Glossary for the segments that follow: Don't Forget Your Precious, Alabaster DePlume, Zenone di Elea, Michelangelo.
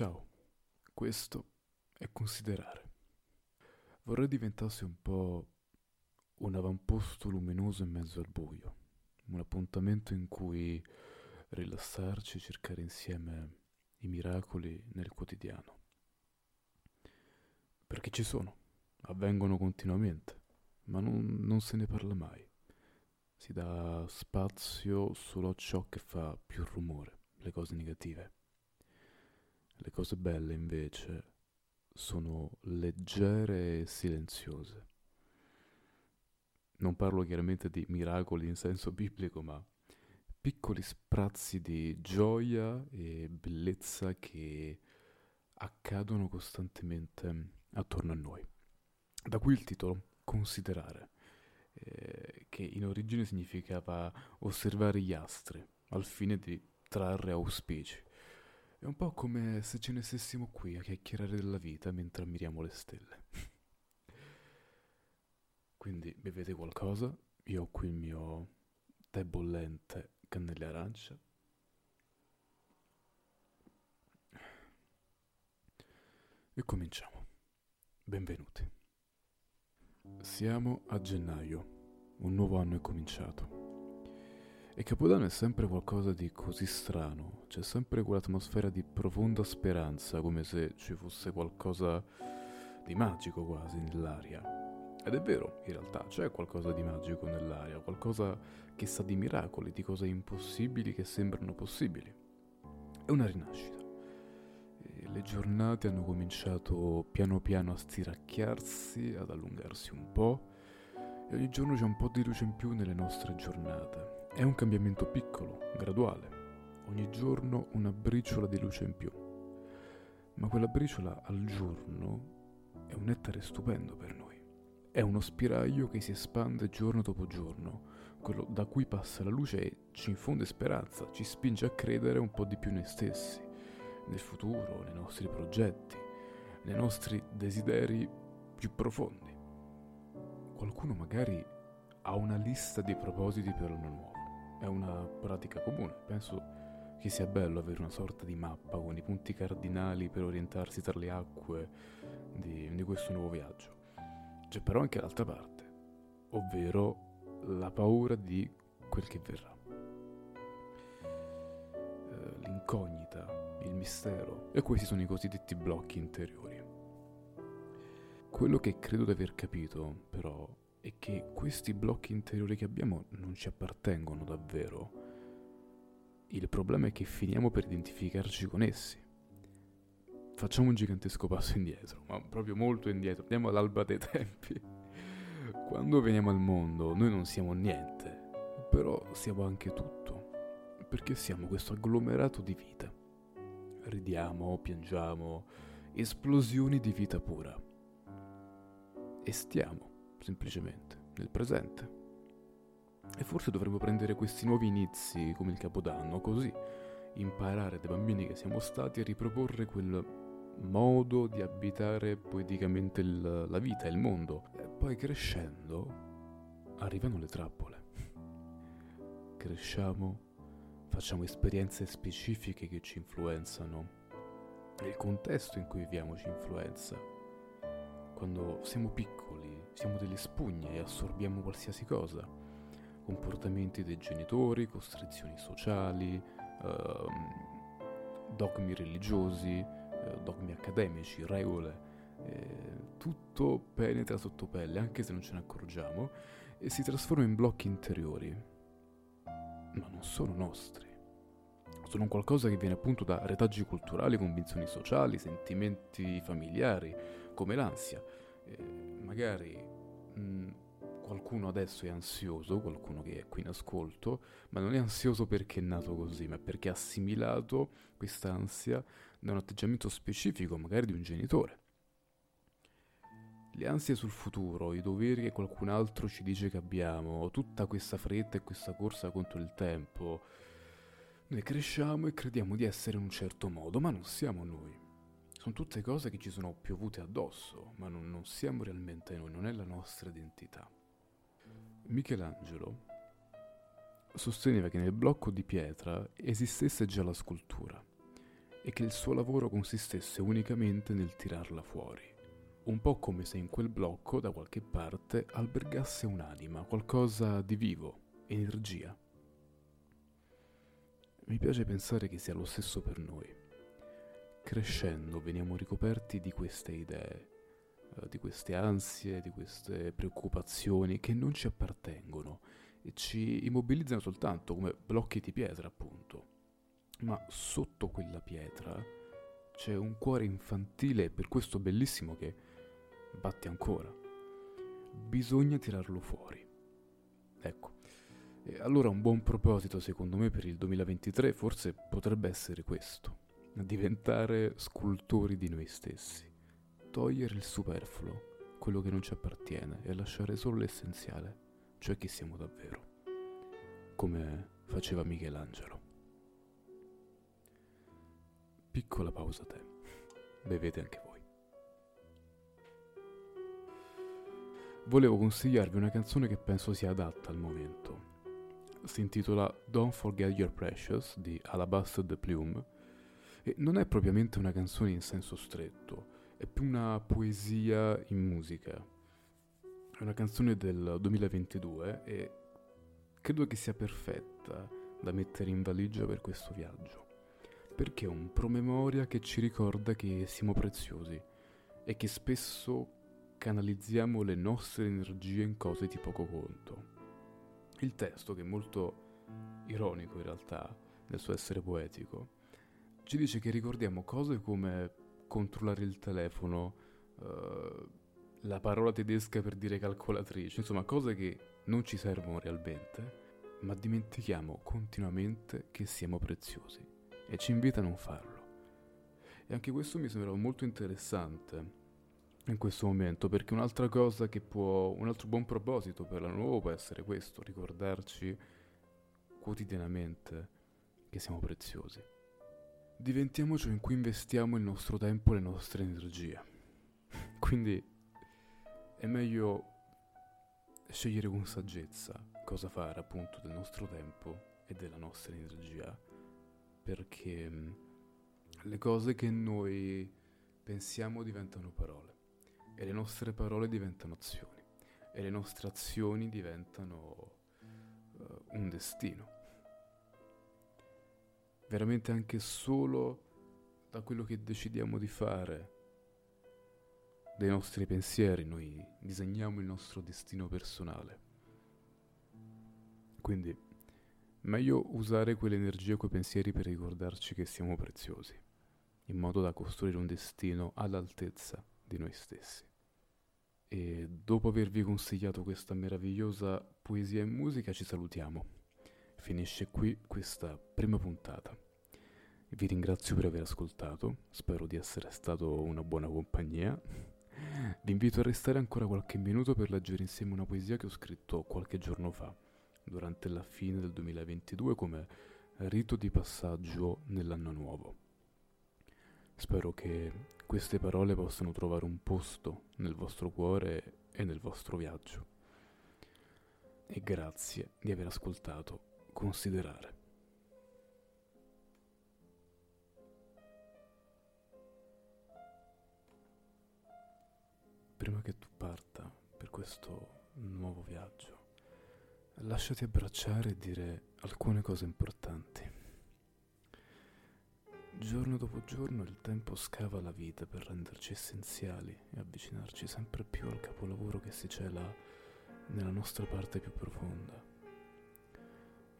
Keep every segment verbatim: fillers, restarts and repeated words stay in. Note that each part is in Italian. Ciao, questo è Considerare. Vorrei diventassi un po' un avamposto luminoso in mezzo al buio, un appuntamento in cui rilassarci e cercare insieme i miracoli nel quotidiano. Perché ci sono, avvengono continuamente, ma non, non se ne parla mai. Si dà spazio solo a ciò che fa più rumore, le cose negative. Le cose belle, invece, sono leggere e silenziose. Non parlo chiaramente di miracoli in senso biblico, ma piccoli sprazzi di gioia e bellezza che accadono costantemente attorno a noi. Da qui il titolo, Considerare, eh, che in origine significava osservare gli astri, al fine di trarre auspici. È un po' come se ce ne stessimo qui a chiacchierare della vita mentre ammiriamo le stelle. Quindi bevete qualcosa, io ho qui il mio tè bollente, cannelle arancia. E cominciamo. Benvenuti. Siamo a gennaio, un nuovo anno è cominciato. E Capodanno è sempre qualcosa di così strano, c'è sempre quell'atmosfera di profonda speranza, come se ci fosse qualcosa di magico quasi nell'aria. Ed è vero, in realtà c'è qualcosa di magico nell'aria, qualcosa che sa di miracoli, di cose impossibili che sembrano possibili. È una rinascita. E le giornate hanno cominciato piano piano a stiracchiarsi, ad allungarsi un po', e ogni giorno c'è un po' di luce in più nelle nostre giornate. È un cambiamento piccolo, graduale, ogni giorno una briciola di luce in più. Ma quella briciola al giorno è un ettare stupendo per noi. È uno spiraglio che si espande giorno dopo giorno, quello da cui passa la luce e ci infonde speranza, ci spinge a credere un po' di più noi stessi, nel futuro, nei nostri progetti, nei nostri desideri più profondi. Qualcuno magari ha una lista di propositi per l'anno nuovo. È una pratica comune, penso che sia bello avere una sorta di mappa con i punti cardinali per orientarsi tra le acque di, di questo nuovo viaggio. C'è però anche l'altra parte, ovvero la paura di quel che verrà. L'incognita, il mistero, e questi sono i cosiddetti blocchi interiori. Quello che credo di aver capito, però, è che questi blocchi interiori che abbiamo non ci appartengono davvero. Il problema è che finiamo per identificarci con essi. Facciamo un gigantesco passo indietro, ma proprio molto indietro. Andiamo all'alba dei tempi. Quando veniamo al mondo noi non siamo niente, però siamo anche tutto, perché siamo questo agglomerato di vita. Ridiamo, piangiamo, esplosioni di vita pura. E stiamo semplicemente nel presente, e forse dovremmo prendere questi nuovi inizi come il Capodanno, così imparare dai bambini che siamo stati a riproporre quel modo di abitare poeticamente il, la vita, il mondo. E poi crescendo arrivano le trappole. Cresciamo, facciamo esperienze specifiche che ci influenzano, il contesto in cui viviamo ci influenza. Quando siamo piccoli siamo delle spugne e assorbiamo qualsiasi cosa, comportamenti dei genitori, costrizioni sociali, eh, dogmi religiosi, eh, dogmi accademici, regole, eh, tutto penetra sotto pelle, anche se non ce ne accorgiamo, e si trasforma in blocchi interiori, ma non sono nostri. Sono un qualcosa che viene appunto da retaggi culturali, convinzioni sociali, sentimenti familiari, come l'ansia. Eh, magari mh, qualcuno adesso è ansioso, qualcuno che è qui in ascolto, ma non è ansioso perché è nato così, ma perché ha assimilato questa ansia da un atteggiamento specifico, magari di un genitore. Le ansie sul futuro, i doveri che qualcun altro ci dice che abbiamo, tutta questa fretta e questa corsa contro il tempo. Noi cresciamo e crediamo di essere in un certo modo, ma non siamo noi. Sono tutte cose che ci sono piovute addosso, ma non, non siamo realmente noi, non è la nostra identità. Michelangelo sosteneva che nel blocco di pietra esistesse già la scultura, e che il suo lavoro consistesse unicamente nel tirarla fuori. Un po' come se in quel blocco, da qualche parte, albergasse un'anima, qualcosa di vivo, energia. Mi piace pensare che sia lo stesso per noi. Crescendo veniamo ricoperti di queste idee, di queste ansie, di queste preoccupazioni che non ci appartengono e ci immobilizzano soltanto come blocchi di pietra, appunto. Ma sotto quella pietra c'è un cuore infantile e per questo bellissimo che batte ancora. Bisogna tirarlo fuori. Ecco. E allora un buon proposito, secondo me, per il duemilaventitré forse potrebbe essere questo: diventare scultori di noi stessi, togliere il superfluo, quello che non ci appartiene, e lasciare solo l'essenziale, cioè chi siamo davvero, come faceva Michelangelo. Piccola pausa tè. Bevete anche voi. Volevo consigliarvi una canzone che penso sia adatta al momento. Si intitola Don't Forget Your Precious di Alabaster DePlume e non è propriamente una canzone in senso stretto, è più una poesia in musica. È una canzone del duemilaventidue e credo che sia perfetta da mettere in valigia per questo viaggio, perché è un promemoria che ci ricorda che siamo preziosi e che spesso canalizziamo le nostre energie in cose di poco conto. Il testo, che è molto ironico in realtà nel suo essere poetico, ci dice che ricordiamo cose come controllare il telefono, eh, la parola tedesca per dire calcolatrice, insomma cose che non ci servono realmente, ma dimentichiamo continuamente che siamo preziosi e ci invita a non farlo. E anche questo mi sembrava molto interessante in questo momento, perché un'altra cosa che può, un altro buon proposito per l'anno nuovo può essere questo: ricordarci quotidianamente che siamo preziosi. Diventiamo ciò in cui investiamo il nostro tempo e le nostre energie. Quindi è meglio scegliere con saggezza cosa fare, appunto, del nostro tempo e della nostra energia, perché le cose che noi pensiamo diventano parole, e le nostre parole diventano azioni, e le nostre azioni diventano uh, un destino. Veramente anche solo da quello che decidiamo di fare, dei nostri pensieri, noi disegniamo il nostro destino personale. Quindi, meglio usare quell'energia e quei pensieri per ricordarci che siamo preziosi, in modo da costruire un destino all'altezza di noi stessi. E dopo avervi consigliato questa meravigliosa poesia in musica ci salutiamo. Finisce qui questa prima puntata. Vi ringrazio per aver ascoltato, spero di essere stato una buona compagnia. Vi invito a restare ancora qualche minuto per leggere insieme una poesia che ho scritto qualche giorno fa, durante la fine del duemilaventidue, come rito di passaggio nell'anno nuovo. Spero che queste parole possano trovare un posto nel vostro cuore e nel vostro viaggio. E grazie di aver ascoltato Considerare. Prima che tu parta per questo nuovo viaggio, lasciati abbracciare e dire alcune cose importanti. Giorno dopo giorno il tempo scava la vita per renderci essenziali e avvicinarci sempre più al capolavoro che si cela nella nostra parte più profonda.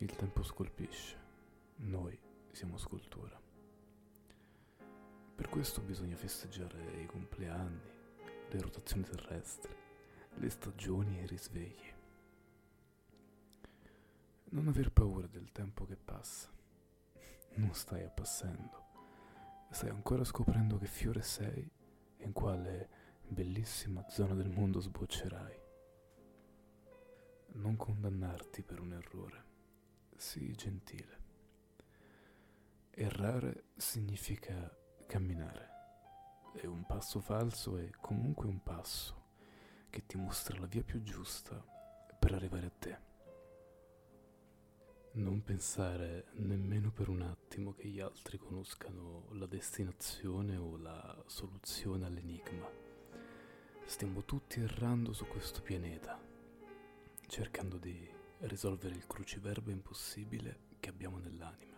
Il tempo scolpisce, noi siamo scultura. Per questo bisogna festeggiare i compleanni, le rotazioni terrestri, le stagioni e i risvegli. Non aver paura del tempo che passa. Non stai appassando. Stai ancora scoprendo che fiore sei e in quale bellissima zona del mondo sboccerai. Non condannarti per un errore. Sii gentile. Errare significa camminare. E un passo falso è comunque un passo che ti mostra la via più giusta per arrivare a te. Non pensare nemmeno per un attimo che gli altri conoscano la destinazione o la soluzione all'enigma. Stiamo tutti errando su questo pianeta, cercando di risolvere il cruciverba impossibile che abbiamo nell'anima.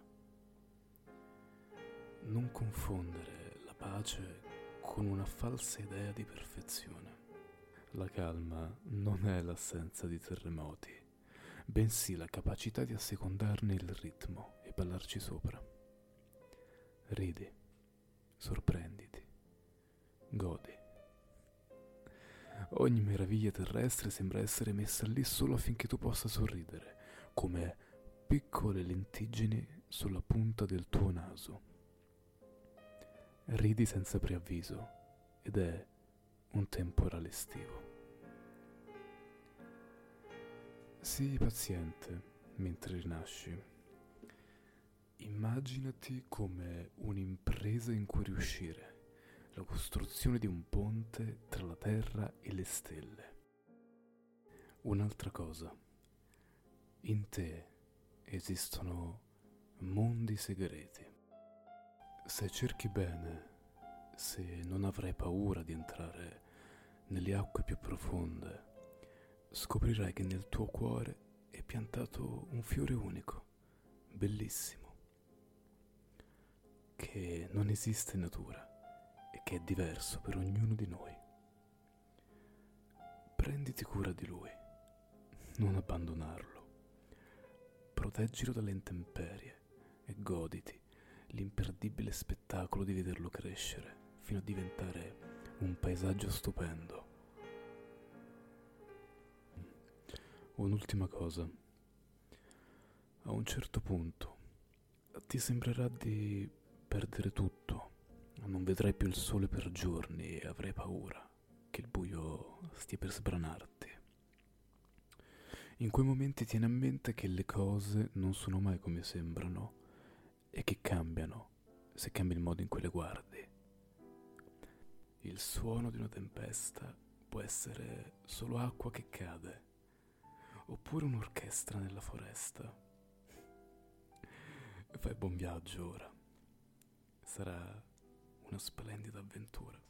Non confondere la pace con una falsa idea di perfezione. La calma non è l'assenza di terremoti, bensì la capacità di assecondarne il ritmo e ballarci sopra. Ridi, sorprenditi, godi. Ogni meraviglia terrestre sembra essere messa lì solo affinché tu possa sorridere, come piccole lentiggini sulla punta del tuo naso. Ridi senza preavviso ed è un temporale estivo. Sii paziente mentre rinasci. Immaginati come un'impresa in cui riuscire, la costruzione di un ponte tra la terra e le stelle. Un'altra cosa, in te esistono mondi segreti. Se cerchi bene, se non avrai paura di entrare nelle acque più profonde, scoprirai che nel tuo cuore è piantato un fiore unico, bellissimo, che non esiste in natura e che è diverso per ognuno di noi. Prenditi cura di lui, non abbandonarlo, proteggilo dalle intemperie e goditi l'imperdibile spettacolo di vederlo crescere fino a diventare un paesaggio stupendo. Un'ultima cosa, a un certo punto ti sembrerà di perdere tutto, non vedrai più il sole per giorni e avrai paura che il buio stia per sbranarti. In quei momenti tieni a mente che le cose non sono mai come sembrano e che cambiano se cambi il modo in cui le guardi. Il suono di una tempesta può essere solo acqua che cade, oppure un'orchestra nella foresta. Fai buon viaggio ora. Sarà una splendida avventura.